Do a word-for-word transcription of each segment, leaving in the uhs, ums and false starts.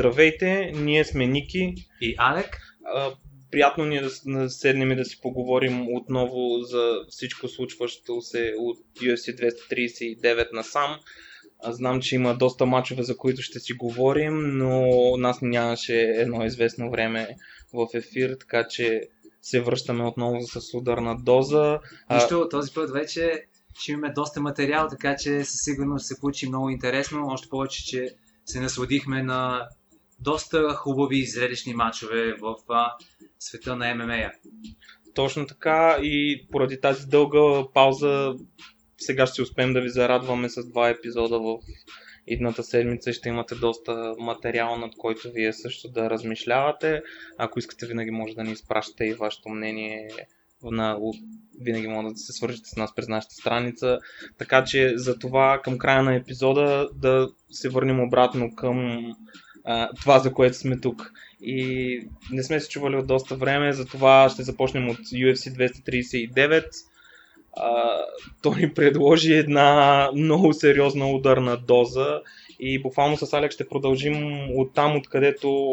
Здравейте, ние сме Ники и Алек. А, приятно ни е да, да седнем и да си поговорим отново за всичко случващо се от Ю Еф Си двеста трийсет и девет насам. Аз знам, че има доста мачове, за които ще си говорим, но нас нямаше едно известно време в ефир, така че се връщаме отново с ударна доза. Нищо, този път вече ще имаме доста материал, така че със сигурност се получи много интересно, още повече, че се насладихме на доста хубави и зрелищни мачове в света на Ем Ем А. Точно така, и поради тази дълга пауза сега ще успеем да ви зарадваме с два епизода в идната седмица и ще имате доста материал, над който вие също да размишлявате. Ако искате, винаги може да ни изпращате и вашето мнение, на... винаги може да се свържете с нас през нашата страница. Така че за това към края на епизода да се върнем обратно към а, това, за което сме тук. И не сме се чували от доста време, затова ще започнем от Ю Еф Си двеста трийсет и девет. Uh, той ни предложи една много сериозна ударна доза и буквално с Алекс ще продължим от там, откъдето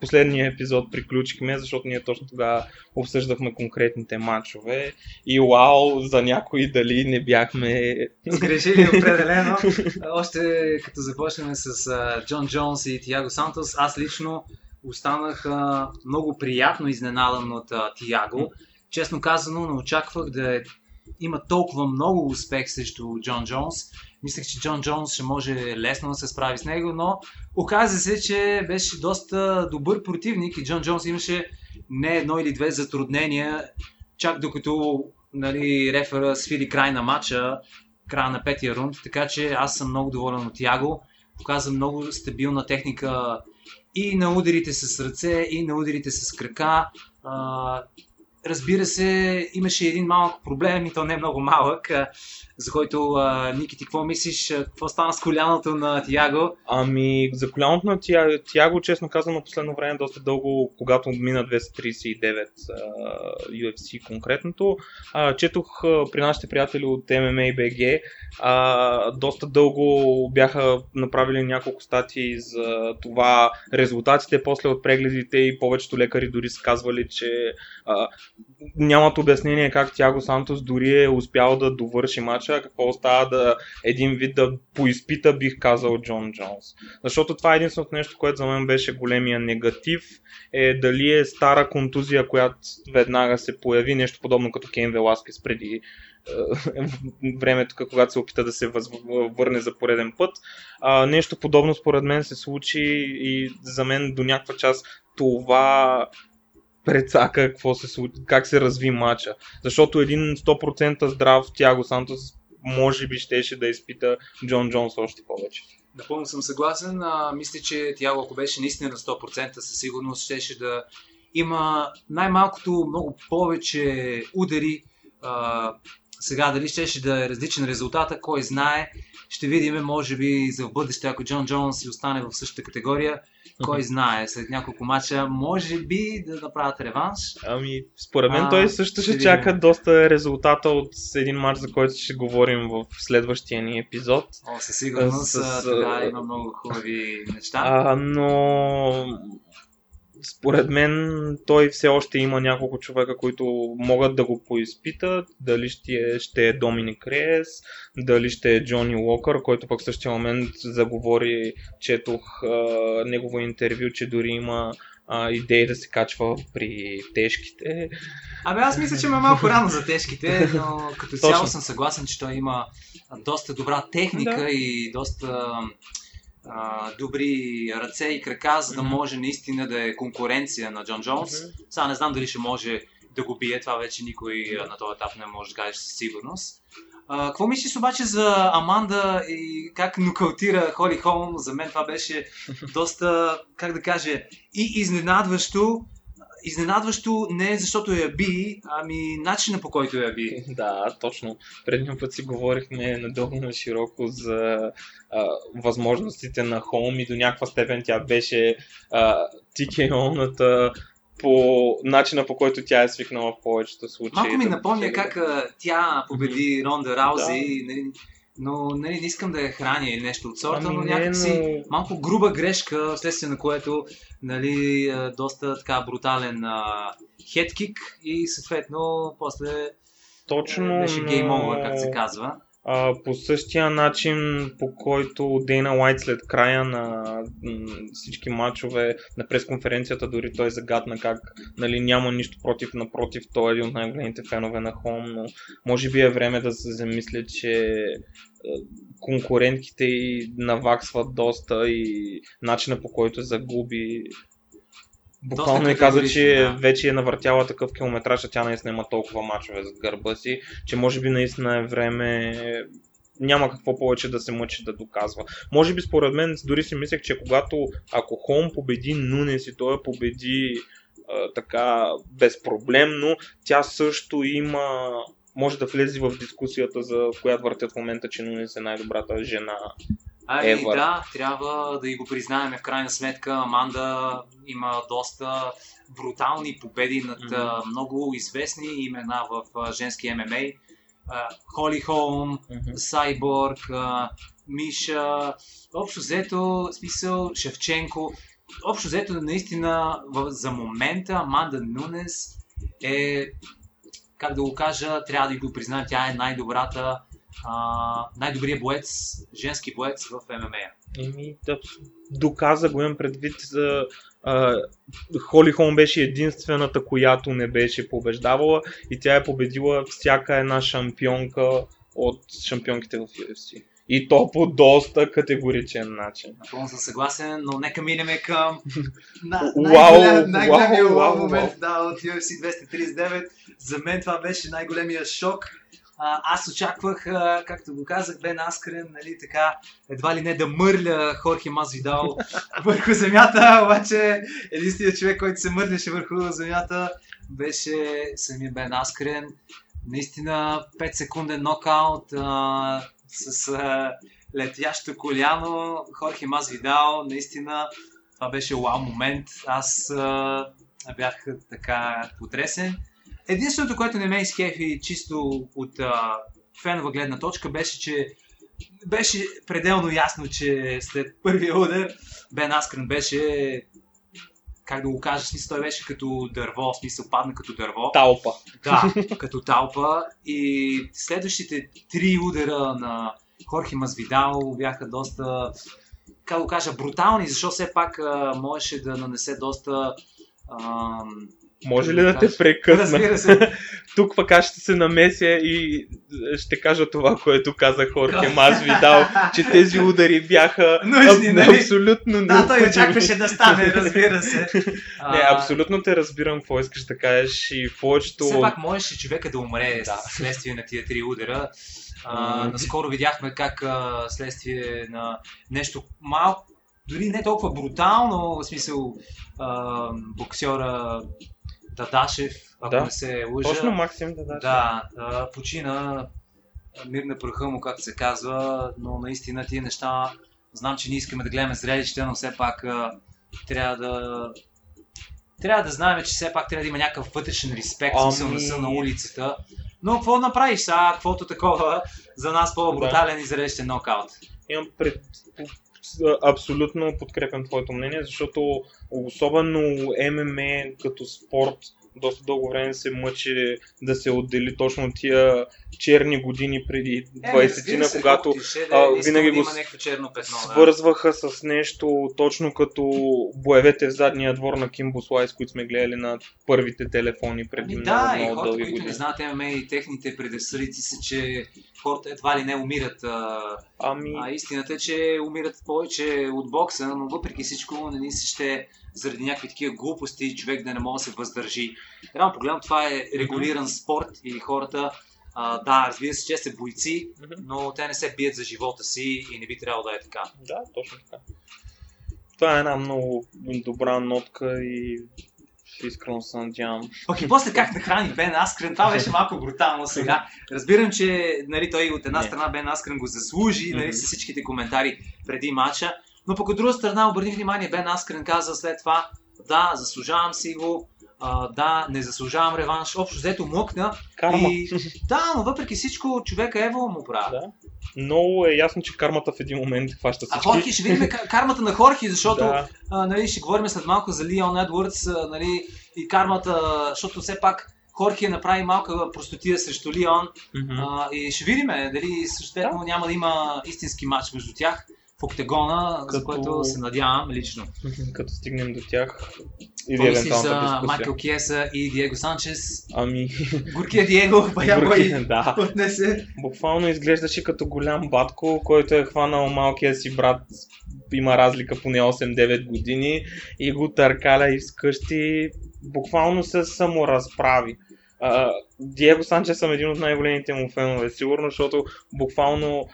последния епизод приключихме, защото ние точно тогава обсъждахме конкретните матчове и уау, за някои дали не бяхме... Сгрешили определено. Още като започнем с uh, Джон Джонс и Тиаго Сантос, аз лично останах uh, много приятно изненадан от uh, Тиаго. Честно казано, не очаквах да има толкова много успех срещу Джон Джонс. Мислех, че Джон Джонс ще може лесно да се справи с него, но оказа се, че беше доста добър противник и Джон Джонс имаше не едно или две затруднения, чак докато нали, рефера свили край на матча, края на петия рунд, така че аз съм много доволен от Тиаго. Показа много стабилна техника и на ударите с ръце, и на ударите с крака. Разбира се, имаше един малък проблем и то не е много малък, за който, Ники, ти какво мислиш, какво стана с коляното на Тиаго? Ами, за коляното на Тиаго, Тиаго честно казано, последно време доста дълго, когато мина двеста трийсет и девет Ю Еф Си конкретното, четох при нашите приятели от Ем Ем А Би Джи, доста дълго бяха направили няколко статии за това, резултатите после от прегледите и повечето лекари дори са казвали, че нямат обяснение как Тиаго Сантос дори е успял да довърши матча, какво остава да един вид да поизпита, бих казал, Джон Джонс. Защото това е единственото нещо, което за мен беше големия негатив, е дали е стара контузия, която веднага се появи, нещо подобно като Кейн Веласкес преди времето, когато се опита да се върне за пореден път. А, нещо подобно според мен се случи и за мен до някаква част това прецака какво се случи, как се разви матча. Защото един сто процента здрав Тиаго Сантос може би щеше да изпита Джон Джонс още повече. Напълно съм съгласен. А, мисля, че Тиаго, ако беше наистина на сто процента, със сигурност щеше да има най-малкото много повече удари. А, сега дали щеше да е различен резултата, кой знае. Ще видим, може би за в бъдеще, ако Джон Джонс си остане в същата категория. Кой знае, след няколко мача може би да направят реванш. Ами, според мен той също ще, ще чака доста резултата от един матч, за който ще говорим в следващия ни епизод. О, със сигурност, с... тогава има много хубави неща. А, но... Според мен той все още има няколко човека, които могат да го поизпитат. Дали ще е, ще е Доминик Рейс, дали ще е Джони Уокър, който пък в същия момент заговори, четох а, негово интервю, че дори има а, идеи да се качва при тежките. Абе аз мисля, че ме малко рано за тежките, но като цяло съм съгласен, че той има доста добра техника да. И доста... добри ръце и крака, за да mm-hmm. може наистина да е конкуренция на Джон Джонс. Mm-hmm. Сега не знам дали ще може да го бие, това вече никой mm-hmm. на този етап не може да каже със сигурност. А, какво мислиш обаче за Аманда и как нокаутира Холи Холм? За мен това беше доста, как да кажа, и изненадващо. Изненадващо не защото я би, ами начина по който я би. Да, точно. Предния път си говорихме надълго на широко за а, възможностите на Холм и до някаква степен тя беше Ти Кей О-ната по начина по който тя е свикнала в повечето случаи. Малко ми напомня как а, тя победи Ронда Раузи. Да. Но нали, не искам да я храня или нещо от сорта, ами, но някакси малко груба грешка, вследствие на което нали, доста така брутален а, хедкик и съответно после точно, беше гейм овър, както се казва. А, по същия начин, по който Дейна Уайт след края на м- всички матчове на пресконференцията, дори той загадна как нали, няма нищо против, напротив, той е един от най-големите фенове на Холм, но може би е време да се замисля, че конкурентките й наваксват доста и начина по който загуби. Буквално ми каза, че да. Вече е навъртяла такъв километраж, а тя наистина има толкова мачове зад гърба си, че може би наистина е време, няма какво повече да се мъчи да доказва. Може би според мен, дори си мислех, че когато ако Холм победи Нунес и той победи а, така безпроблемно, тя също има, може да влезе в дискусията, за която въртят в момента, че Нунес е най-добрата жена. Ами да, трябва да и го признаем. В крайна сметка Аманда има доста брутални победи над mm-hmm. много известни имена в женски ем ем а. Холи Холм, mm-hmm. Сайборг, Миша, общо взето, смисъл, Шевченко. Общо взето, наистина, за момента Аманда Нунес е, как да го кажа, трябва да и го признаем, тя е най-добрата Uh, най-добрият боец, женски боец в ем ем а. Еми, да, доказа го имам предвид за uh, Холи Холм беше единствената, която не беше побеждавала и тя е победила всяка една шампионка от шампионките в ю еф си. И то по доста категоричен начин. Напълно съм съгласен, но нека минеме към на, най-голем, най-големия wow, момент wow. Да, от ю еф си двеста тридесет и девет. За мен това беше най-големия шок. А, аз очаквах, а, както го казах, Бен Аскрен, нали, така, едва ли не да мърля Хорхе Масвидал върху земята, обаче единственият човек, който се мърляше върху земята, беше самия Бен Аскрен. Наистина пет секунден нокаут а, с а, летящо коляно, Хорхе Масвидал, наистина това беше уау момент, аз а, бях така потресен. Единственото, което не ме изкефи чисто от а, фенова гледна точка, беше, че беше пределно ясно, че след първия удар Бен Аскрен беше, как да го кажа, смисъл, той беше като дърво, смисъл падна като дърво. Талпа. Да, като талпа. И следващите три удара на Хорхе Масвидал бяха доста, как да го кажа, брутални, защото все пак а, можеше да нанесе доста... А, може ли да, да те прекъсна? Се. Тук пък аз ще се намеся и ще кажа това, което каза Хорхе Масвидал, че тези удари бяха нужни, аб... нали? Абсолютно нужни. Да, той очакваше да стане, разбира се. А... Не, абсолютно те разбирам какво искаш да кажеш и повечето... Все пак можеш и човека да умре да. Следствие на тия три удара. А, наскоро видяхме как а, следствие на нещо малко, дори не толкова брутално, в смисъл а, боксера... Дадашев, ако да, не се лъжа. Точно Максим Дадашев. Да, да, почина мирна пръха му, както се казва, но наистина тия неща, знам, че не искаме да гледаме зрелище, но все пак трябва да трябва да знаем, че все пак трябва да има някакъв вътрешен респект, смисъл да са на улицата. Но какво направиш сега, каквото такова, за нас по-брутален да. И зрелищен нокаут. Имам пред... Абсолютно подкрепям твоето мнение, защото особено ем ем а като спорт доста дълго време се мъчи да се отдели точно от тия черни години преди двайсетина, е, когато тише, да, а, винаги да го черно петно, свързваха да. С нещо точно като боевете в задния двор на Кимбо Слайс, които сме гледали на първите телефони преди много, да, много, много хората, дълги години. Да, и хората, които не знаят ем ем а и техните предразсъдъци са, че хората едва ли не умират, а... Ами... а истината е, че умират повече от бокса, но въпреки всичко не ни се ще... заради някакви такива глупости, човек да не може да се въздържи. Реално погледам, това е регулиран спорт и хората, а, да, разбира се, че са бойци, но те не се бият за живота си и не би трябвало да е така. Да, точно така. Това е една много добра нотка и искрено се надявам. Пък и после как нахрани Бен Аскрен, това беше малко брутално сега. Разбирам, че нали, той от една страна Бен Аскрен го заслужи, нали, с всичките коментари преди матча. Но пък от друга страна, обърни внимание, Бен Аскрен каза след това, да, заслужавам си го, а, да, не заслужавам реванш, общо взето млъкна. Карма. И, да, но въпреки всичко човека ево му прави. Да. Много е ясно, че кармата в един момент хваща всички. А Хорхе, ще видим кармата на Хорхе, защото да. а, нали, ще говорим след малко за Леон Едуардс, нали, и кармата, защото все пак Хорхе направи малка простотия срещу Леон, mm-hmm. а, и ще видим дали съответно да. няма да има истински мач между тях в октагона, като... за което се надявам лично. Като стигнем до тях и евентуалната дискусия. Майкъл Киеса и Диего Санчес. Ами... Горкия Диего, бая бой да. отнесе. Буквално изглеждаше като голям батко, който е хванал малкия си брат, има разлика поне осем-девет години и го търкаля и вкъщи. Буквално се саморазправи. Uh, Диего Санчес съм един от най-големите му фенове, сигурно, защото буквално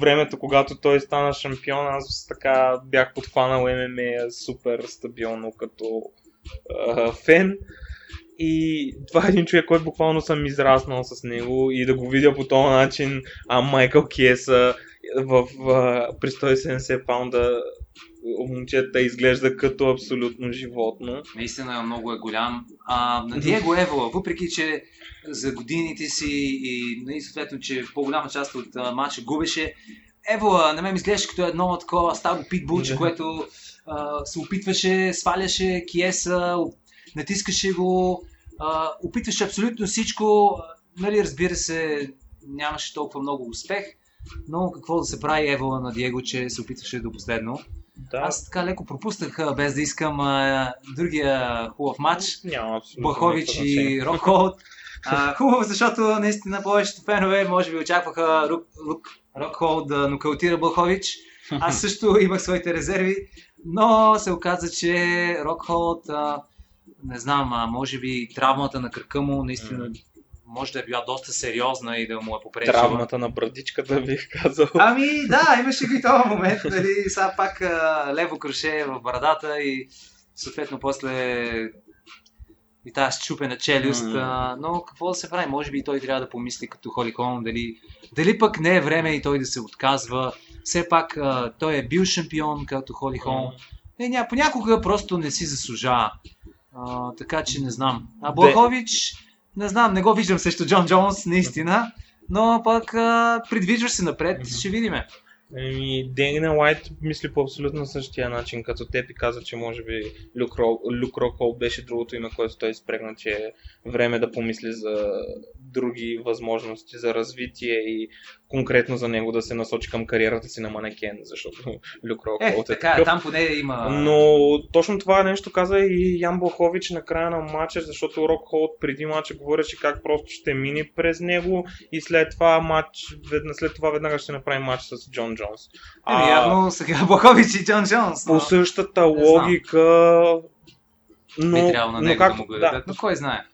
времето, когато той стана шампион, аз така бях подхванал М М А супер стабилно като uh, фен. И това е един човек, който буквално съм израснал с него и да го видя по този начин, а Майкъл Киеса в, uh, при сто и седемдесет паунда момчета изглежда като абсолютно животно. Наистина много е голям. А, на Диего Евола, въпреки че за годините си и съответно, че в по-голяма част от а, матча губеше, Евола на мен изглеждаше като едно такова старо питбулче, yeah. което а, се опитваше, сваляше Киеса, натискаше го, а, опитваше абсолютно всичко. Нали, разбира се, нямаше толкова много успех, но какво да се прави Евола на Диего, че се опитваше до последно. Да. Аз така леко пропуснах, без да искам, а, другия хубав матч. Няма, Блахович и Рокхолд. Хубав, защото наистина повечето фенове може би очакваха Рук, Рук, Рокхолд да нокаутира Блахович. Аз също имах своите резерви, но се оказа, че Рокхолд, а, не знам, а, може би травмата на кръка му наистина може да е била доста сериозна и да му е попречила. Травмата на брадичката, бих казал. Ами да, имаше го и този момент, нали, сега пак а, лево кръше в брадата и съответно после и тази щупена челюст, mm-hmm. а, но какво да се прави, може би и той трябва да помисли като Холи Холм, дали, дали пък не е време и той да се отказва, все пак а, той е бил шампион като Холи Холм, mm-hmm. е, понякога просто не си заслужава, а, така че не знам. А Блахович... Не знам, не го виждам срещу Джон Джонс, наистина, но пък а, придвижваш се напред, mm-hmm. ще видиме. Еми, Дейна Уайт мисли по абсолютно същия начин, като Тепи каза, че може би Люк, Ро... Люк Рокхолд беше другото име, което той спрегна, че е време да помисли за други възможности за развитие и конкретно за него да се насочи към кариерата си на манекен, защото Люк Рокхолд е, е така, такъв. Там поне има... Но точно това нещо каза и Ян Блахович на края на матча, защото Рокхолд преди матча говореше как просто ще мине през него и след това, матч... след това веднага ще направи матч с Джон Джонс. А, е, явно сега Блахович и Джон Джонс. Но... По същата логика... Но... Би трябва на него как... да му гледат, да. Но кой знае.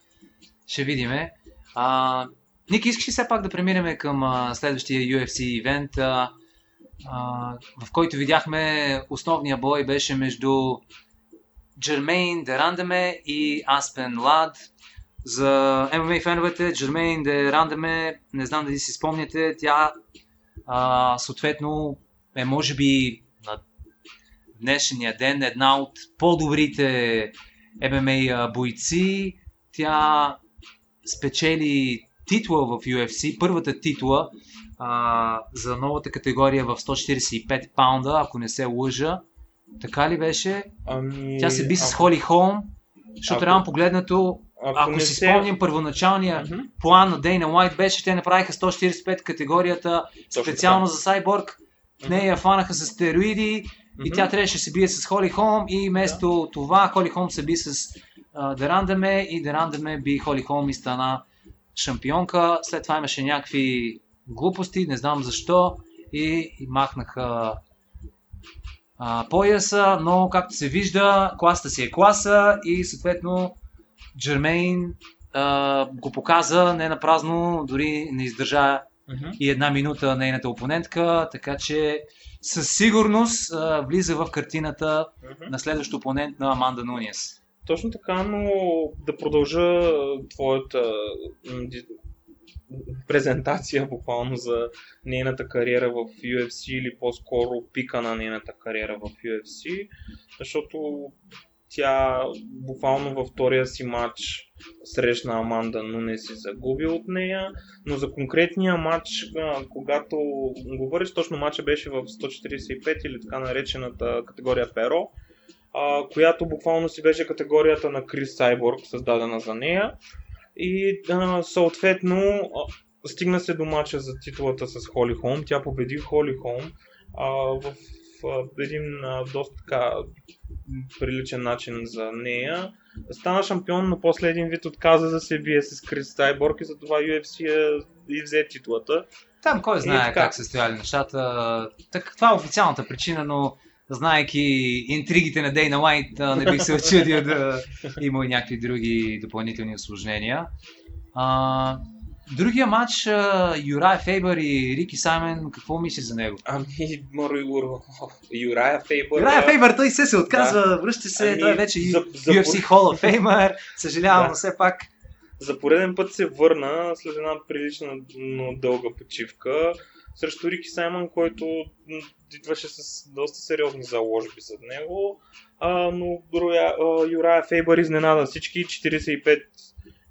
Ще видиме. А... Ники, искаш ли все пак да преминем към а, следващия Ю Еф Си ивент, а, а, в който видяхме основния бой беше между Джермейн де Рандами и Аспен Лад. За М М А феновете, Джермейн де Рандами, не знам дали си спомняте, тя а, съответно е може би на днешния ден една от по-добрите М М А бойци. Тя спечели титла в Ю Еф Си, първата титла а, за новата категория в сто четиридесет и пет паунда, ако не се лъжа. Така ли беше? Ами... Тя се би с Холи Холм, защото ако... рано погледнато, ако, ако си се... спомням първоначалния uh-huh. план на Дейна Уайт беше, те направиха сто четиридесет и пет категорията специално за Сайборг, в нея фанаха с стероиди uh-huh. и тя трябваше да се бие с Холи Холм и вместо yeah. това Холи Холм се би с де Рандами и де Рандами би Холи Холм и стана шампионка, след това имаше някакви глупости, не знам защо и, и махнаха а, пояса, но както се вижда, класата си е класа и съответно Джермейн а, го показа не напразно, дори не издържа mm-hmm. и една минута нейната опонентка, така че със сигурност а, влиза в картината mm-hmm. на следващ опонент на Аманда Нунес. Точно така, но да продължа твоята презентация буквално за нейната кариера в Ю Еф Си или по-скоро пика на нейната кариера в Ю Еф Си, защото Тя буквално във втория си матч срещна Аманда Нунес и загуби от нея, но за конкретния матч, когато говориш, точно матча беше в сто четиридесет и пет или така наречената категория перо, която буквално си беше категорията на Крис Сайборг, създадена за нея, и съответно стигна се до матча за титлата с Холи Холм. Тя победи Холи Холм в един доста така приличен начин за нея. Стана шампион, но после един вид отказа за се бие с Крис Сайборг и затова Ю Еф Си и взе титлата. Там кой знае така как се стояли нещата. Так, това е официалната причина, но знаейки интригите на Дейна Уайт, не бих се очудил да има и някакви други допълнителни усложнения. А... Другия матч, Юрая Фейбър и Рики Саймен, какво мисли за него? Ами, моро и урва. Юрая Фейбър... Юрая Фейбър, той се се отказва, да. Връща се, ами, той е вече за, Ю Еф Си Hall of Famer, съжалявам, да. Но все пак... За пореден път се върна след една прилична, но дълга почивка срещу Рики Саймен, който идваше с доста сериозни заложби зад него, а, но Юрая Фейбър изненада всички четиридесет и пет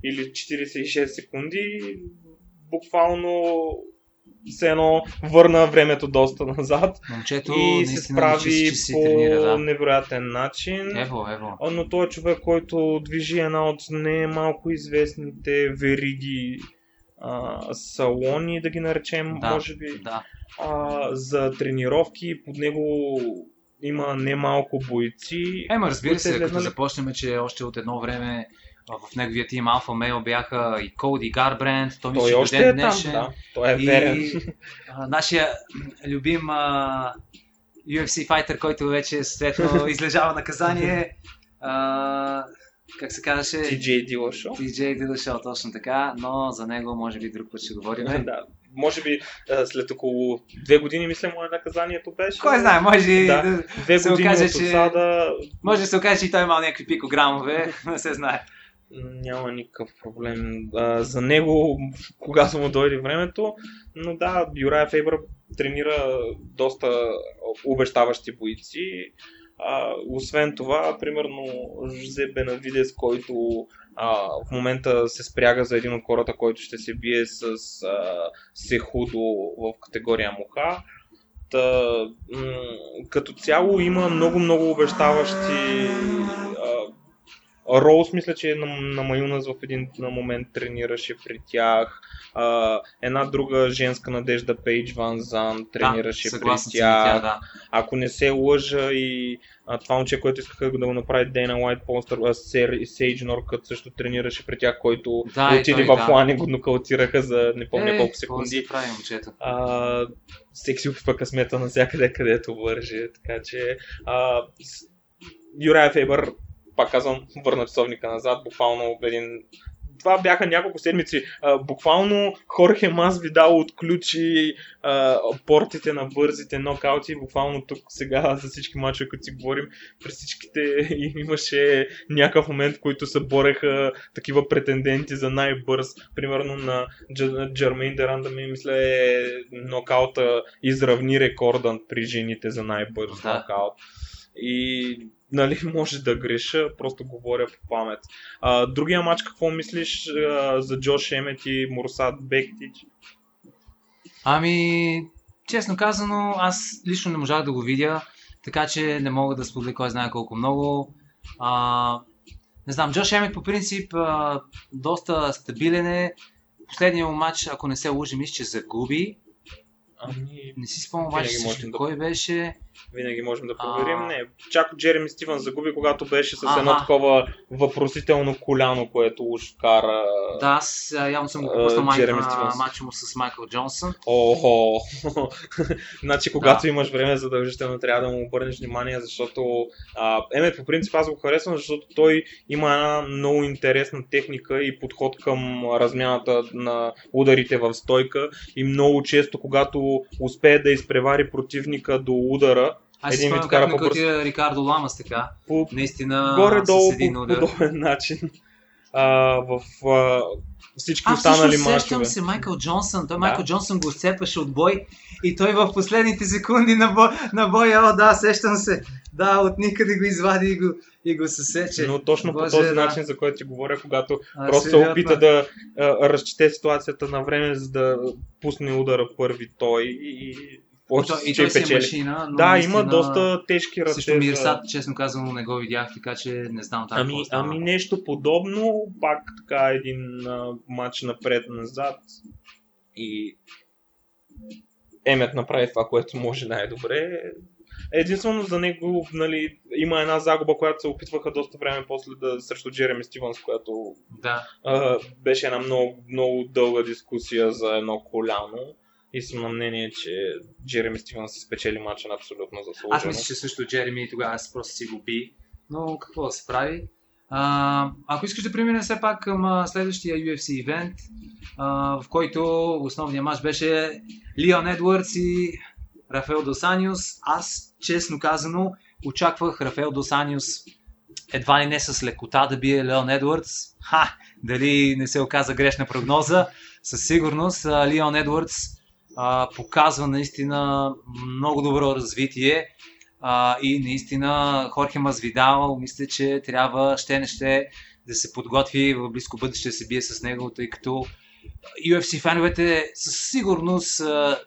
или четиридесет и шест секунди, буквално все едно върна времето доста назад. Момчето, и се справи по тренира, да. Невероятен начин. Ево, ево. Но той е човек, който движи една от не малко известните вериги а, салони, да ги наречем, да, може би, да. а, за тренировки. Под него има не малко бойци. Ема, разбира се, като започнем, че още от едно време в неговия тим Алфа Мейл бяха и Коди Гарбранд, той, той още е днешен, там, да. Той е верен. И а, нашия любим а, Ю Еф Си файтер, който вече съответно излежава наказание, а, как се казваше? Ти Джей Дилашо. Ти Джей Дилашо, точно така, но за него може би друг път ще говорим. Да. Може би след около две години, мисля, му е наказанието беше. Кой знае, може да, да две се години окаже, от осада. Че... Може да се окаже, че и той е имал някакви пикограмове, не се знае. Няма никакъв проблем а, за него, когато му дойде времето, но да, Юрая Фейбър тренира доста обещаващи бойци. А, освен това, примерно Жозе Бенавидес, който а, в момента се спряга за един от хората, който ще се бие с а, Сехудо в категория муха. Та, м- като цяло има много-много обещаващи а, Роуз, мисля, че на, на Маюнас в един на момент тренираше при тях. А, една друга женска надежда, Пейдж Ван Зан, тренираше да, при тях. Да. Ако не се лъжа и а, това момче, което искаха да го направи Дейна Уайт, Сейдж Норкът също тренираше при тях, който да, отиде в план и го нокаутираха за не помня е, колко секунди. Се прави, а, секси опива късмета навсякъде, където върже. Така че а, Юрая Фейбър, пак казвам, върна часовника назад, буквално един... Това бяха няколко седмици. А, буквално Хорхе Масвидал отключи а, портите на бързите нокаути. Буквално тук сега за всички мачове, които си говорим, при всичките имаше някакъв момент, в който се бореха такива претенденти за най-бърз. Примерно на Дж... Джермейн де Рандами, мисля, е нокаута изравни рекорда при жените за най-бърз да. нокаут. И... Нали, може да греша, просто говоря по памет. А, другия матч, какво мислиш а, за Джош Емет и Мурсат Бектич? Ами, честно казано, аз лично не можах да го видя, така че не мога да споделя кой знае колко много. А, не знам, Джош Емет по принцип а, доста стабилен е. Последният матч, ако не се лъжи, мисля, че загуби. Ами... Не си спомням обаче също да... кой беше. Винаги можем да проверим. А... Не, чак Джереми Стивънс загуби, когато беше с едно такова въпросително коляно, което уж кара... Да, аз явно съм го пропуснал мача му с Майкъл Джонсън. Охо! Значи, когато да. имаш време, задължително трябва да му обърнеш внимание, защото... А, Емет, по принцип, аз го харесвам, защото той има една много интересна техника и подход към размяната на ударите в стойка и много често, когато успее да изпревари противника до удара, аз си спомням как накотира Рикардо Ламас така, по... наистина горе-долу, с един удар. По подобен начин. а, в а, всички а, останали мачове. А всъщност сещам се Майкъл Джонсън. Той да. Майкъл Джонсън го отцепваше от бой и той в последните секунди на, бо, на боя, о да, сещам се. Да, от никъде го извади и го, и го съсече. Но точно Боже, по този да. начин, за който ти говоря, когато а, просто се опита да а, разчете ситуацията на време, за да пусне удара първи той и... И, то, и той си е машина, но да, има доста тежки ръце. Също Мирсат, честно казано, не го видях, така че не знам така ами, ами нещо подобно, пак така един а, матч напред-назад и Емет направи това, което може най-добре. Единствено за него, нали, има една загуба, която се опитваха доста време после да срещу Джереми Стивънс, която да. а, беше една много, много дълга дискусия за едно коляно. И съм на мнение, че Джереми Стивънс спечели матча на абсолютно заслужено. Аз мисля, че също Джереми тогава аз просто си го би. Но какво да се прави? А, ако искаш да преминем все пак към следващия Ю Еф Си ивент, а, в който основният матч беше Леон Едуардс и Рафаел Досаниос. Аз, честно казано, очаквах Рафаел Досаниос едва ли не с лекота да бие Леон Едуардс. Ха! Дали не се оказа грешна прогноза? Със сигурност Леон Едуардс Uh, показва наистина много добро развитие uh, и наистина Хорхе Масвидал мисля, че трябва ще не ще да се подготви в близко бъдеще да се бие с него, тъй като Ю Еф Си феновете със сигурност uh,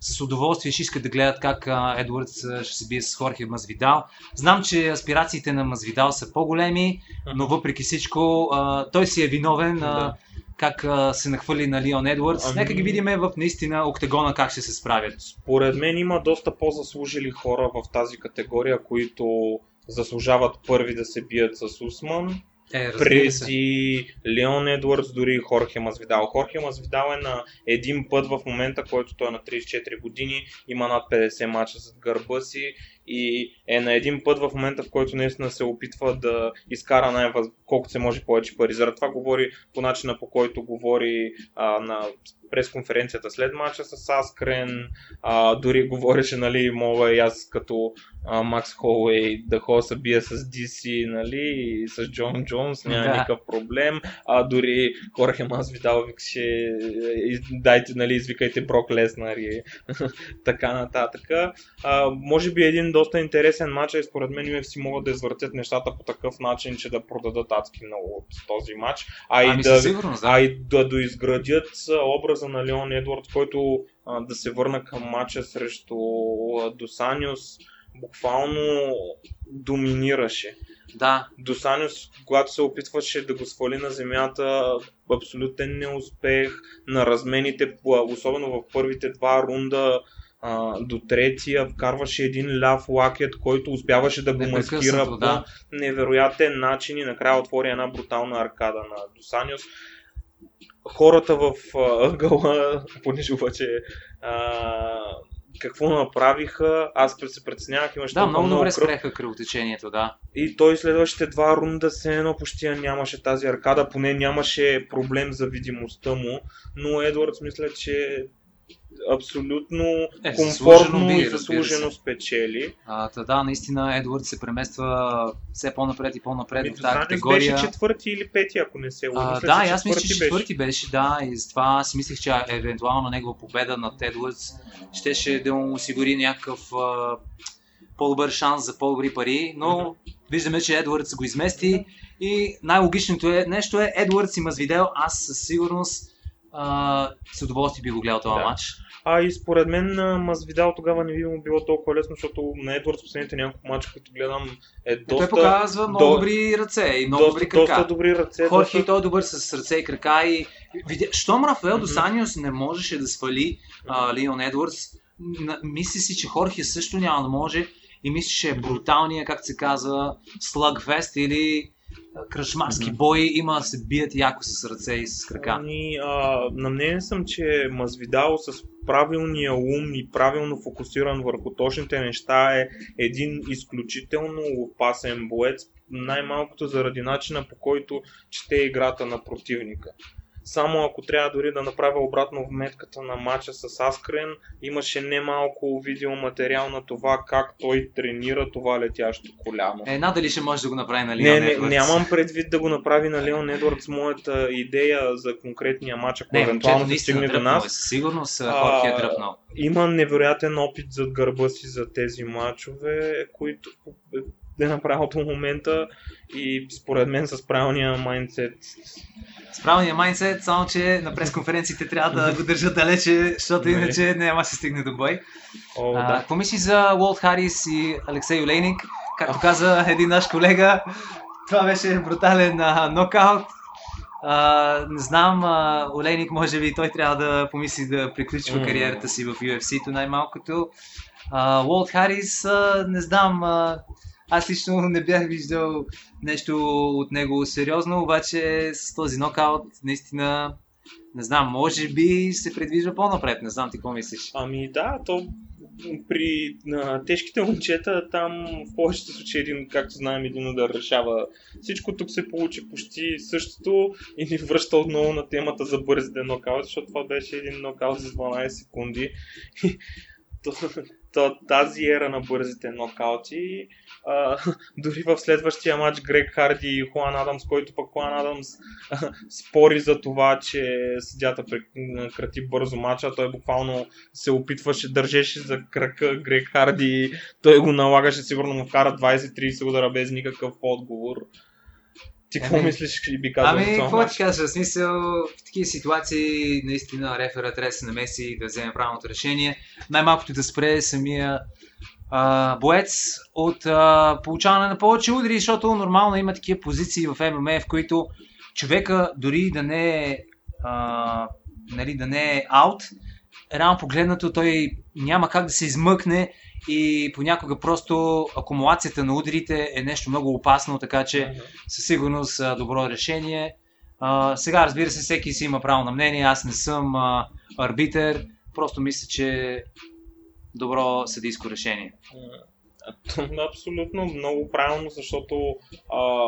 с удоволствие ще искат да гледат как uh, Едуардс uh, ще се бие с Хорхе Масвидал. Знам, че аспирациите на Масвидал са по-големи, но въпреки всичко uh, той си е виновен uh, да. Как а, се нахвърли на Леон Едуардс. Ами... Нека ги видим в наистина октагона как ще се справят. Според мен има доста по-заслужили хора в тази категория, които заслужават първи да се бият с Усман. Е, преди Леон Едуардс, дори Хорхе Масвидал. Хорхе Масвидал е на един път в момента, който той е на трийсет и четири години, има над петдесет мача зад гърба си и е на един път в момента, в който наистина се опитва да изкара най-въз... колкото се може повече пари. Заради това говори по начина, по който говори а, на пресконференцията след мача с Аскрен, а, дори говореше, нали, мога и аз като а, Макс Холоуей да ходя се бия с Ди Си, нали, и с Джон Джонс, няма да. никакъв проблем, а дори Хорхе Масвидал викаше, дайте, нали, извикайте Брок Леснар и така нататък. А, може би един доста интересен матч и според мен Ю Еф Си могат да извъртят нещата по такъв начин, че да продадат адски много от този матч, а и, ами да, да. а и да доизградят образа на Леон Едуардс, който а, да се върна към матча срещу Досаниос, буквално доминираше. Да. Досаниос, когато се опитваше да го свали на земята, абсолютен неуспех на размените, особено в първите два рунда. Uh, до третия вкарваше един ляв лакет, който успяваше да го маскира по да. невероятен начин и накрая отвори една брутална аркада на Досаниос. Хората в ъгъла, uh, понеже обаче uh, какво направиха, аз се притеснявах, имаше да, много добре спреха кръвотечението, да. И той следващите два рунда се едно почти нямаше тази аркада, поне нямаше проблем за видимостта му, но Едуардс мисля, че абсолютно е, комфортно би, и заслужено спечели. А, да, наистина Едуардс се премества все по-напред и по-напред Мито в тази категория. Беше четвърти или пети, ако не се лъжа. Да, аз мисля, че четвърти беше, да, и затова си мислех, че евентуално негова победа над Едуардс щеше да му осигури някакъв а, по-добър шанс за по-добри пари, но mm-hmm. виждаме, че Едуардс го измести и най-логичното е, нещо е Едуардс и Масвидал, аз със сигурност а, с удоволствие би го гледал това да. матч. А и според мен Масвидал тогава не би му било толкова лесно, защото на Едуардс последните няколко мача, които гледам, е доста... Той показва много до... добри ръце и много доста, добри крака. Доста добри ръце. Хорхе доста... той е добър с ръце и крака и... Щом Рафаел mm-hmm. Досаниос не можеше да свали а, Леон Едуардс, мисли си, че Хорхе също няма да може и мисли, че е бруталния, как се казва, слагфест или... кръчмарски бой, има се бият яко с ръце и с крака. И, а, на мнение съм, че Масвидал с правилния ум и правилно фокусиран върху точните неща е един изключително опасен боец, най-малкото заради начина, по който чете играта на противника. Само ако трябва дори да направя обратно вметката на матча с Аскрен, имаше немалко видеоматериал на това как той тренира това летящо коляно. Е, надали ще може да го направи на Леон Едуардс. Не, не, нямам предвид да го направи на Леон Едуардс. Моята идея за конкретния матч, ако евентуално да стигне до нас. Е, със сигурност Хорхе е дръпнал. Има невероятен опит зад гърба си за тези матчове, които е направил до момента и според мен с правилния майндсет. С правилния майндсет, само че на пресконференциите трябва да го държат далече, защото иначе няма се стигне до бой. О, да. Какво мислиш за Уолт Харис и Алексей Олейник? Както каза един наш колега, това беше брутален а, нокаут. А, не знам, а, Олейник може би той трябва да помисли да приключва кариерата си в Ю Еф Си-то най-малкото. А, Уолт Харис, а, не знам... А, Аз лично не бях виждал нещо от него сериозно, обаче с този нокаут наистина, не знам, може би се предвижда по-напред, не знам ти какво мислиш. Ами да, то при а, тежките момчета там в повечето случаи един, както знаем, един удар решава всичко. Тук се получи почти същото и ни връща отново на темата за бързите нокаут, защото това беше един нокаут за дванайсет секунди. Тази ера на бързите нокаути. А, дори в следващия матч Грег Харди и Хуан Адамс, който пък Хуан Адамс а, спори за това, че съдията прекрати бързо матча, той буквално се опитваше, държеше за крака Грег Харди, той го налагаше, сигурно му вкара двайсет-трийсет удара без никакъв отговор. Ти какво ами, мислиш, че би казал ами, това? Ами, какво ти кажа? В смисъл, в такива ситуации наистина рефера трябва да се намеси и да вземе правилното решение. Най-малкото да спре самия а, боец от а, получаване на повече удари, защото нормално има такива позиции в Ем Ем А, в които човека дори да не е нали, да не е аут, рано погледнато той няма как да се измъкне и понякога просто акумулацията на ударите е нещо много опасно, така че със сигурност добро решение. А, сега разбира се, всеки си има право на мнение, аз не съм а, арбитър, просто мисля, че добро съдийско решение. Абсолютно, много правилно, защото а,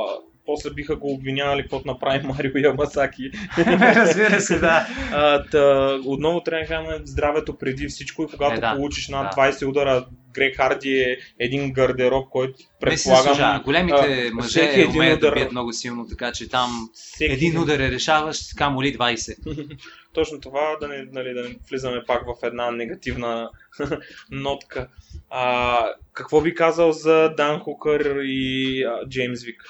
после биха го обвинявали каквото направи Марио Ямасаки. Разбира се, да. А, тъ, отново трябва да кажем здравето преди всичко и когато е, да, получиш над да. двайсет удара, Грег Харди е един гардероб, който предполагам... Служа, големите а, мъже умеят удар... да бият много силно, така че там всеки един удар е решаващ, така моли двайсет. Точно това, да не, нали, да не влизаме пак в една негативна нотка. А, какво би казал за Дан Хукър и а, Джеймс Вик?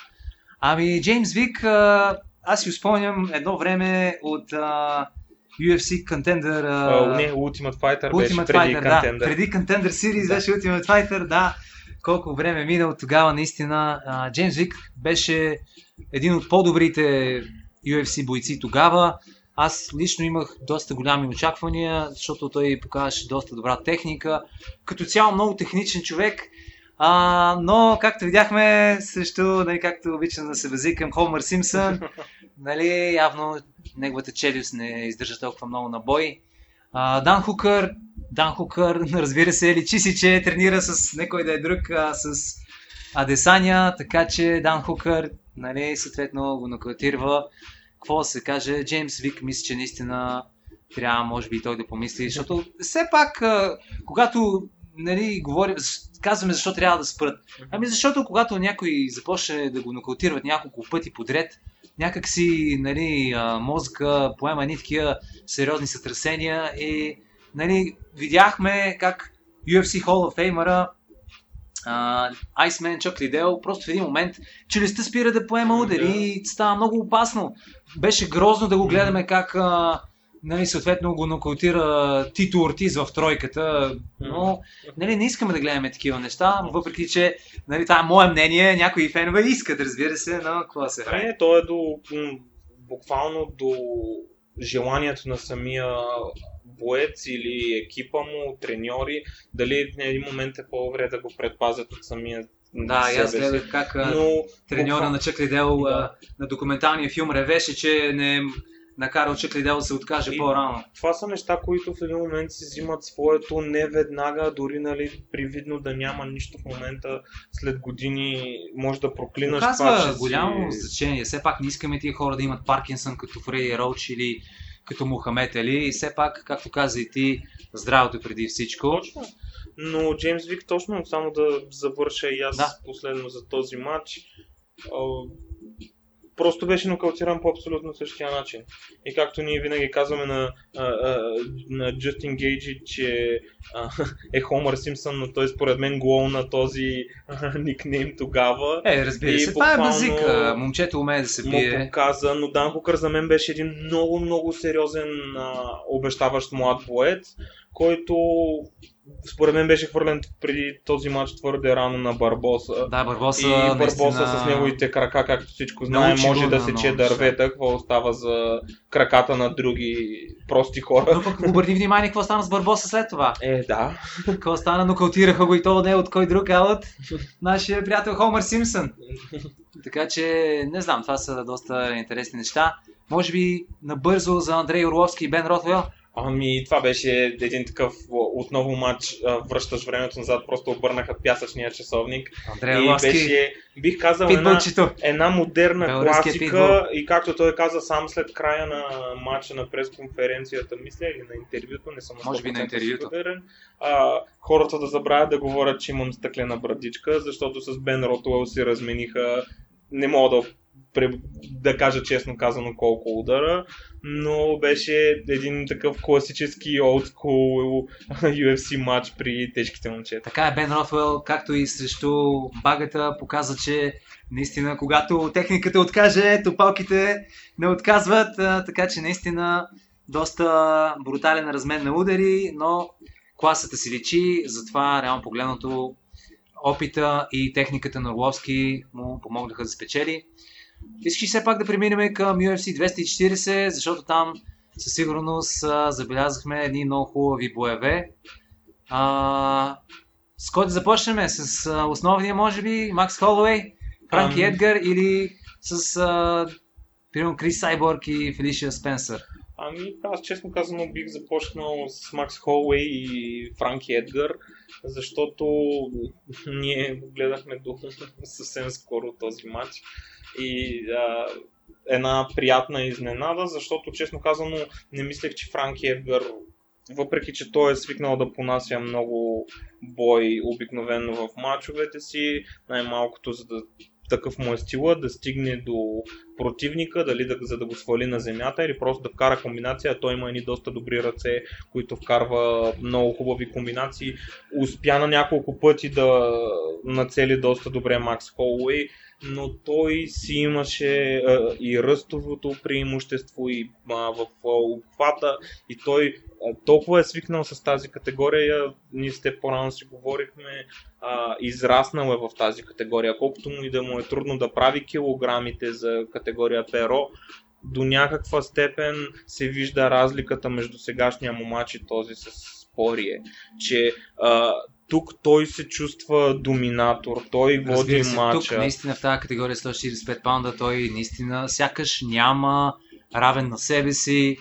Ами, Джеймс Вик, а, аз си спомням едно време от... А, Ю Еф Си Contender... Uh, не, Ultimate Fighter Ultimate беше преди Fighter, Contender. Да, преди Contender Series да. Беше Ultimate Fighter, да. Колко време мина от тогава, наистина. Джеймс uh, Вик беше един от по-добрите Ю Еф Си бойци тогава. Аз лично имах доста голями очаквания, защото той показваше доста добра техника. Като цяло много техничен човек, uh, но както видяхме, срещу, нали, както обичам да се възикам, Хомър Симпсън, нали, явно неговата челюст не издържа толкова много на бой. А, Дан Хукър, Дан Хукър, разбира се, личи си, че тренира с некой да е друг, а, с Адесаня, така че Дан Хукър, нали, съответно го нокаутира. Какво се каже, Джеймс Вик мисля, че наистина трябва, може би, той да помисли, защото все пак, а, когато, нали, говорим, казваме защо трябва да спрат. Ами защото когато някой започне да го нокаутират няколко пъти подред, някак си, нали, мозъка поема ни такива сериозни сътресения и, нали, видяхме как Ю Еф Си Hall of Famer-а Iceman Chuck Liddell просто в един момент челюстта спира да поема удари yeah. и става много опасно. Беше грозно да го гледаме как, а, нали, съответно го нокаутира Тито Ортиз в тройката, но, нали, не искаме да гледаме такива неща, въпреки че, нали, това е мое мнение, някои фенове искат, разбира се, но какво се прави? Не, то е до, буквално до желанието на самия боец или екипа му, треньори, дали в един момент е по-добре да го предпазят от самия. Да, и аз гледах как но, треньора буквално... на Чък Лидел да. на документалния филм ревеше, че не накарал Чеклидел да се откаже и по-рано. Това са неща, които в един момент си взимат своето не веднага, дори нали, привидно да няма нищо в момента, след години може да проклинаш. Показва това, че голямо си... значение. Все пак не искаме тия хора да имат Паркинсън като Фреди Роуч или като Мохамед Али. И все пак, както каза и ти, здравето преди всичко. Точно. Но Джеймс Вик, точно само да завърша и аз да. Последно за този матч. Просто беше нокаутиран по абсолютно същия начин. И както ние винаги казваме на, а, а, на Джъстин Гейджи, че а, е Хомър Симпсън, но той според мен гол на този а, никнейм тогава. Е, разбира се, това е базика. Момчето умее да се бие. Му показа, но Дан Хукър за мен беше един много, много сериозен а, обещаващ млад боец, който... Според мен беше хвърлен преди този матч твърде рано на Барбоса. Да, Барбоса, и Барбоса наистина... с неговите крака, както всичко знаем, да, може да, да сече дървета, какво остава за краката на други прости хора. Но пък обърни внимание какво стана с Барбоса след това. Е, да. Какво стана, нокаутираха го и то не от кой друг, а от нашия приятел Хомър Симпсън. Така че, не знам, това са доста интересни неща. Може би набързо за Андрей Орловски и Бен Ротвел. Ами това беше един такъв отново матч, връщаш времето назад, просто обърнаха пясъчния часовник. Андрей Орловски, и беше, бих казал, една, една модерна Белоръския класика питбол. И както той каза сам след края на матча на пресконференцията, мисля, или на интервюто, не съм може би на интервюто. А, хората да забравят да говорят, че имам стъклена брадичка, защото с Бен Ротвел си размениха, не мога да... да кажа честно казано колко удара, но беше един такъв класически old school Ю Еф Си матч при тежките момчета. Така е, Бен Ротвел, както и срещу Багата, показа, че наистина когато техниката откаже, топалките не отказват, така че наистина доста брутален размен на удари, но класата си личи, затова реално погледнато опита и техниката на Орловски му помогнаха да спечели. Искаш все пак да преминем към Ю Еф Си двеста и четирийсет, защото там със сигурност а, забелязахме едни много хубави боеве. А, с кой да започнем? С а, основния, може би, Макс Холоуей, Франки um... Едгар или с а, примерно Крис Сайборг и Фелишия Спенсър? Ами аз честно казано бих започнал с Макс Холоуей и Франки Едгар, защото ние гледахме духа съвсем скоро този матч. И а, една приятна изненада, защото честно казано не мислех, че Франки Едгар, въпреки че той е свикнал да понася много бой обикновено в мачовете си, най-малкото за да такъв му е стила, да стигне до противника, дали да, за да го свали на земята или просто да вкара комбинация. Той има едни доста добри ръце, които вкарва много хубави комбинации. Успя на няколко пъти да нацели доста добре Макс Холоуей, но той си имаше а, и ръстовото преимущество и а, в а, обхвата и той а, толкова е свикнал с тази категория, ние с те по-рано си говорихме, а, израснал е в тази категория, колкото му и да му е трудно да прави килограмите за категория перо, до някаква степен се вижда разликата между сегашния му мач и този с Порие, че а, тук той се чувства доминатор, той води матча. Разбира се, матча. Тук наистина в тази категория сто четирийсет и пет паунда той наистина сякаш няма равен на себе си.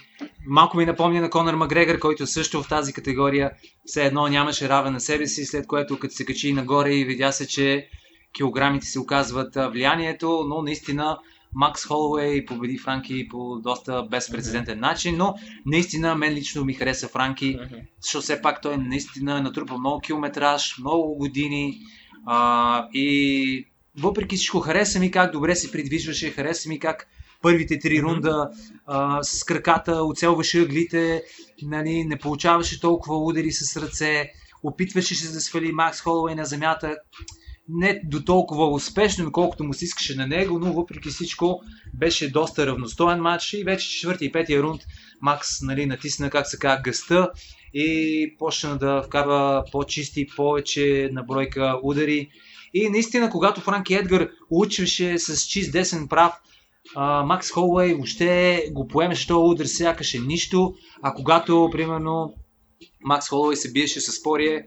Малко ми напомня на Конър Макгрегър, който също в тази категория все едно нямаше равен на себе си, след което като се качи нагоре и видя се, че килограмите си оказват влиянието, но наистина Макс Холоуей победи Франки по доста безпрецедентен mm-hmm. начин, но наистина мен лично ми хареса Франки, mm-hmm. защото все пак той наистина е натрупал много километраж, много години а, и въпреки всичко хареса ми как добре се придвижваше, хареса ми как първите три рунда а, с краката оцелваше ъглите, нали, не получаваше толкова удари с ръце, опитваше се да свали Макс Холоуей на земята. Не до толкова успешно, колкото му се искаше на него, но въпреки всичко беше доста равностоен матч и вече четвъртия и петия рунд Макс нали, натисна как се казва гъста и почна да вкарва по-чисти, повече на бройка удари и наистина когато Франки Едгар учеше с чист десен прав, а, Макс Холоуей въобще го поемеше този удар, сякаше нищо, а когато примерно Макс Холоуей се биеше с Порие,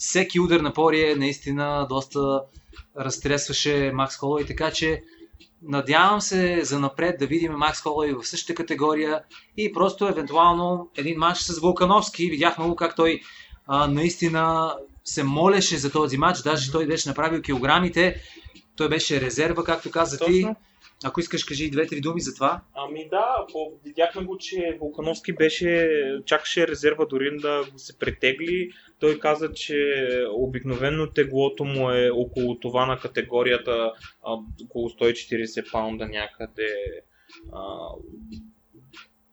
всеки удар на Порие наистина доста разтресваше Макс Холоуей, така че Надявам се за напред да видим Макс Холоуей в същата категория и просто евентуално един матч с Вулкановски. Видях много как той а, наистина се молеше за този матч, даже той беше направил килограмите, той беше резерва, както каза ти. Ако искаш, кажи и две-три думи за това. Ами да, видяхме го, че Вулкановски беше, чакаше резерва дори да го се претегли. Той каза, че обикновено теглото му е около това на категорията, а, около сто и четирийсет паунда някъде а,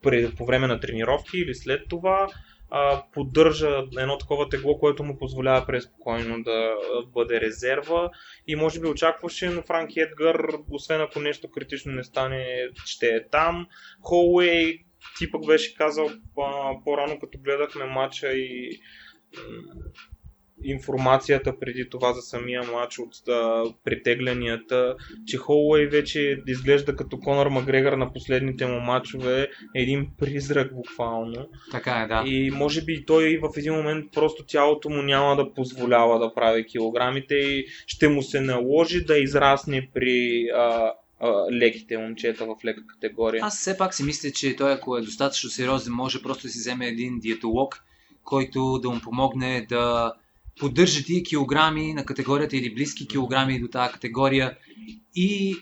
пред, по време на тренировки или след това. А, поддържа едно такова тегло, което му позволява преспокойно да бъде резерва и може би очакваше, но Франки Едгар, освен ако нещо критично не стане, ще е там. Холоуей ти пък беше казал а, по-рано, като гледахме матча и информацията преди това за самия матч от а, притеглянията, че Холоуей вече изглежда като Конър Макгрегър на последните му матчове, един призрак буквално. Така е, да. И може би той в един момент просто тялото му няма да позволява да прави килограмите и ще му се наложи да израсне при а, а, леките момчета в лека категория. Аз все пак си мисля, че той, ако е достатъчно сериозен, може просто да си вземе един диетолог, който да му помогне да поддържа тия килограми на категорията или близки килограми до тази категория и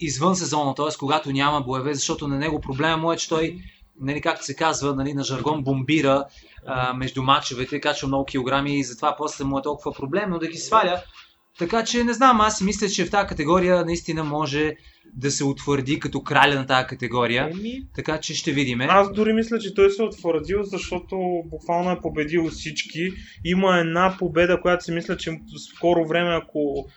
извън сезона, т.е. когато няма боеве, защото на него проблема му е, че той, нали, както се казва, нали, на жаргон бомбира а, между матчевете, качва много килограми и затова после му е толкова проблемно да ги сваля. Така че не знам, аз си мисля, че в тази категория наистина може да се утвърди като краля на тази категория, еми... така че ще видим. Аз дори мисля, че той се утвърдил, защото буквално е победил всички. Има една победа, която си мисля, че скоро време, ако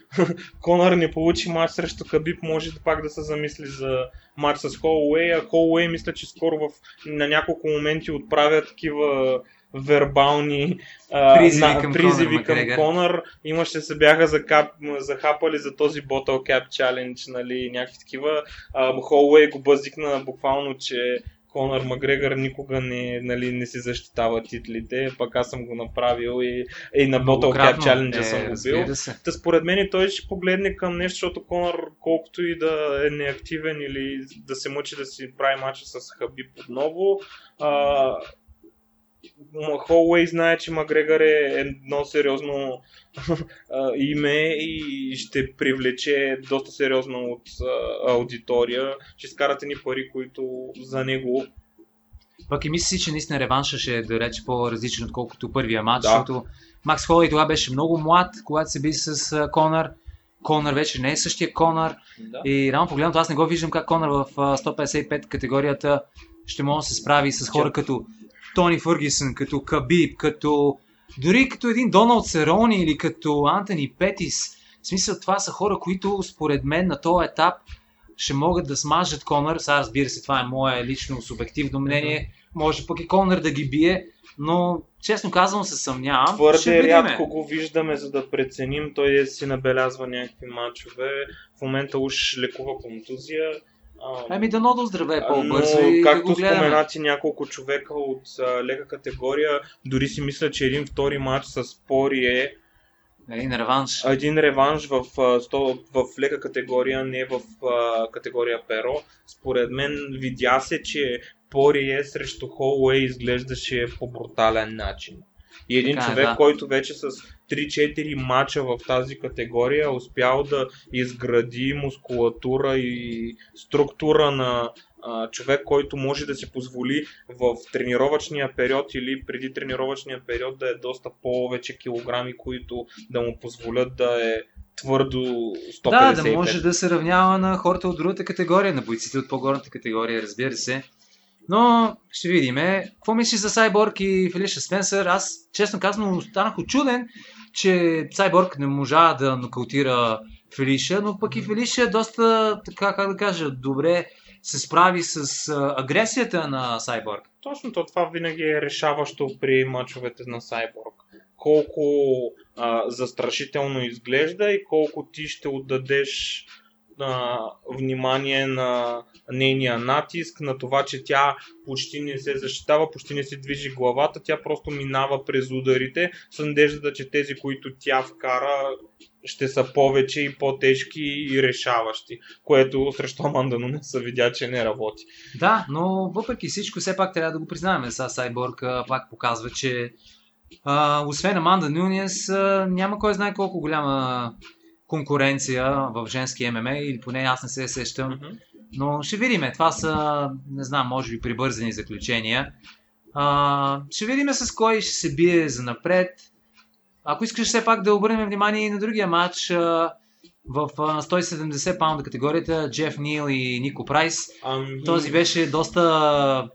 Конър не получи матч срещу Кабиб, може пак да се замисли за матч с Холоуей. А Холоуей мисля, че скоро в... на няколко моменти отправя такива вербални а, призиви към, призиви към Конър. Имаше се бяха закап, захапали за този Bottle Cap Challenge, нали, някакви такива. Холоуей го бъздикна буквално, че Конър Макгрегър никога не, нали, не си защитава титлите, пък аз съм го направил и, и на Bottle Cap Challenge е, съм го бил. Та според мен той ще погледне към нещо, защото Конър, колкото и да е неактивен или да се мъчи да си прави матча с Хабиб отново, а, Холоуей знае, че Макгрегър е едно сериозно име и ще привлече доста сериозно от аудитория. Ще скарат ни пари, които за него. Пък и мисли, че наистина реванша ще е, да рече, по-различен, отколкото първия матч, да. Защото Макс Холоуей тогава беше много млад, когато се би с Конър. Конър вече не е същия Конър. Да. И рано погледнато аз не го виждам как Конър в сто петдесет и пет категорията ще може да се справи с хора като Тони Фъргюсън, като Кабиб, като дори като един Доналд Серони или като Антони Петис. В смисъл, това са хора, които според мен на този етап ще могат да смажат Конър. Сега, разбира се, това е мое лично субективно мнение. Mm-hmm. Може пък и Конър да ги бие, но честно казвам се съмнявам. Твърде рядко го виждаме, за да преценим. Той си набелязва някакви матчове. В момента уж лекува контузия. Ами дано да оздравее по-бързо и да го гледаме. Както споменати няколко човека от а, лека категория, дори си мисля, че един втори матч с Порие, един реванш, един реванш в, в, в лека категория, не в а, категория перо. Според мен видя се, че Порие срещу Холоуей изглеждаше по брутален начин. И един така, човек, да. който вече с три-четири мача в тази категория успял да изгради мускулатура и структура на а, човек, който може да си позволи в тренировъчния период или преди тренировъчния период да е доста повече килограми, които да му позволят да е твърдо сто петдесет и пет. Да, да може да се равнява на хората от другата категория, на бойците от по-горната категория, разбира се. Но ще видим. Какво мислиш за Сайборг и Фелиша Спенсър? Аз честно казвам останах очуден, че Сайборг не можа да нокаутира Фелиша, но пък и Фелиша доста, така как да кажа, добре се справи с агресията на Сайборг. Точно това винаги е решаващо при мачовете на Сайборг. Колко а, застрашително изглежда и колко ти ще отдадеш а, внимание на нейния натиск, на това, че тя почти не се защитава, почти не се движи главата, тя просто минава през ударите с надеждата, че тези, които тя вкара, ще са повече и по-тежки и решаващи, което срещу Аманда Нунес се видя, че не работи. Да, но въпреки всичко, все пак трябва да го признаем. Сега Сайборг пак показва, че а, освен Аманда Нунес а, няма кой знае колко голяма конкуренция в женски ММА, или поне аз не се сещам. Mm-hmm. Но ще видим. Това са, не знам, може би прибързани заключения. А, ще видим с кой ще се бие занапред. Ако искаш все пак да обърнем внимание и на другия матч в сто и седемдесет паунда категорията, Джеф Нил и Нико Прайс. Ами... Този беше доста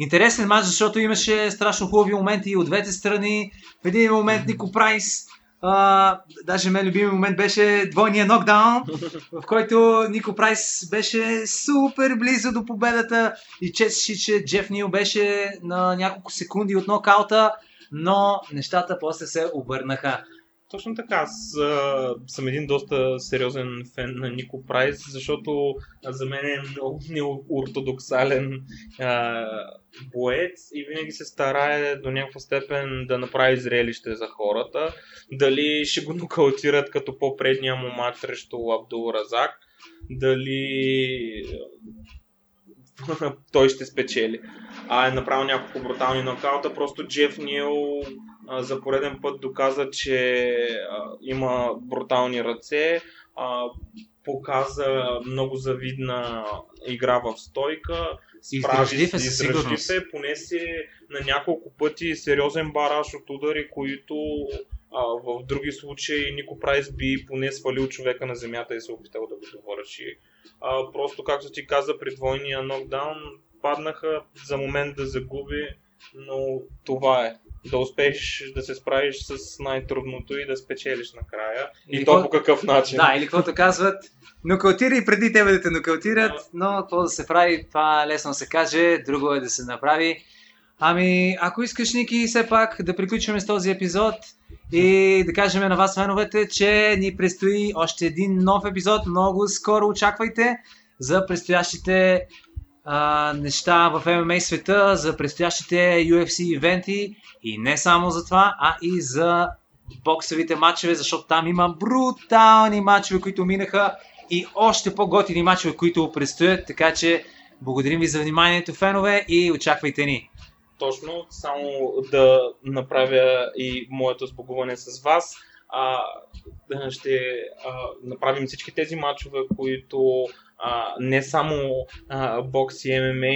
интересен матч, защото имаше страшно хубави моменти и от двете страни. В един момент Нико Прайс, а, даже мен любимият момент беше двойния нокдаун, в който Нико Прайс беше супер близо до победата и честеше, че Джеф Нил беше на няколко секунди от нокаута. Но нещата после се обърнаха. Точно така. Аз а, съм един доста сериозен фен на Нико Прайс, защото за мен е много неортодоксален а, боец и винаги се старае до някаква степен да направи зрелище за хората. Дали ще го нокаутират като по-предния му матч срещу Абдул Разак, дали... той ще спечели. А е направил няколко брутални нокаута. Просто Джеф Нил а, за пореден път доказа, че а, има брутални ръце, а, показа много завидна игра в стойка, справи се, издръжди се, понесе на няколко пъти сериозен бараж от удари, които а, в други случаи Нико Прайс би поне свалил човека на земята и се опитал да го довърши. А, просто, както ти каза, при двойния нокдаун паднаха, за момент да загуби, но това е. Да успееш да се справиш с най-трудното и да спечелиш накрая. И, и то какво... по какъв начин. Да, или каквото казват, нокаутирай преди тебе да те нокаутират, yeah. но това да се прави, това лесно се каже, друго е да се направи. Ами, ако искаш, Ники, все пак да приключваме с този епизод и да кажем на вас, феновете, че ни предстои още един нов епизод. Много скоро очаквайте за предстоящите а, неща в ем ем а света, за предстоящите ю еф си ивенти и не само за това, а и за боксовите матчове, защото там има брутални матчове, които минаха и още по-готини матчове, които предстоят. Така че благодарим ви за вниманието, фенове, и очаквайте ни. Точно, само да направя и моето сбогуване с вас. А, ще а, направим всички тези матчове, които а, не само а, бокс и ем ем а,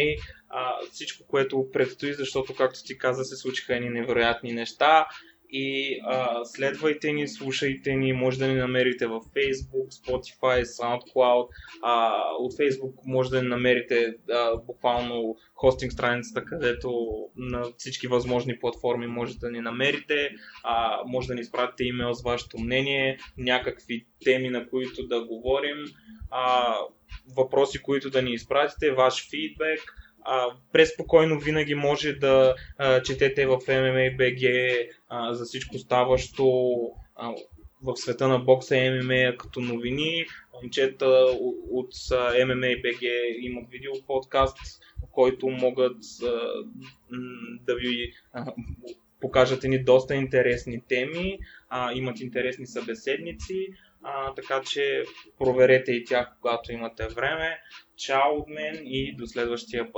а, всичко, което предстои, защото, както ти каза, се случиха едни невероятни неща. И а, следвайте ни, слушайте ни, може да ни намерите във Facebook, Spotify, SoundCloud. А, от Facebook може да ни намерите а, буквално хостинг страницата, където на всички възможни платформи може да ни намерите. А, може да ни изпратите имейл с вашето мнение, някакви теми, на които да говорим, а, въпроси, които да ни изпратите, ваш фидбек. А, преспокойно винаги може да а, четете в ем ем а точка би джи а, за всичко ставащо а, в света на бокса и ем ем а като новини. Момчета от ем ем а точка би джи имат видеоподкаст, в който могат а, да ви а, покажат ни доста интересни теми, а, имат интересни събеседници, а, така че проверете и тях, когато имате време. Чао от мен и до следващия път!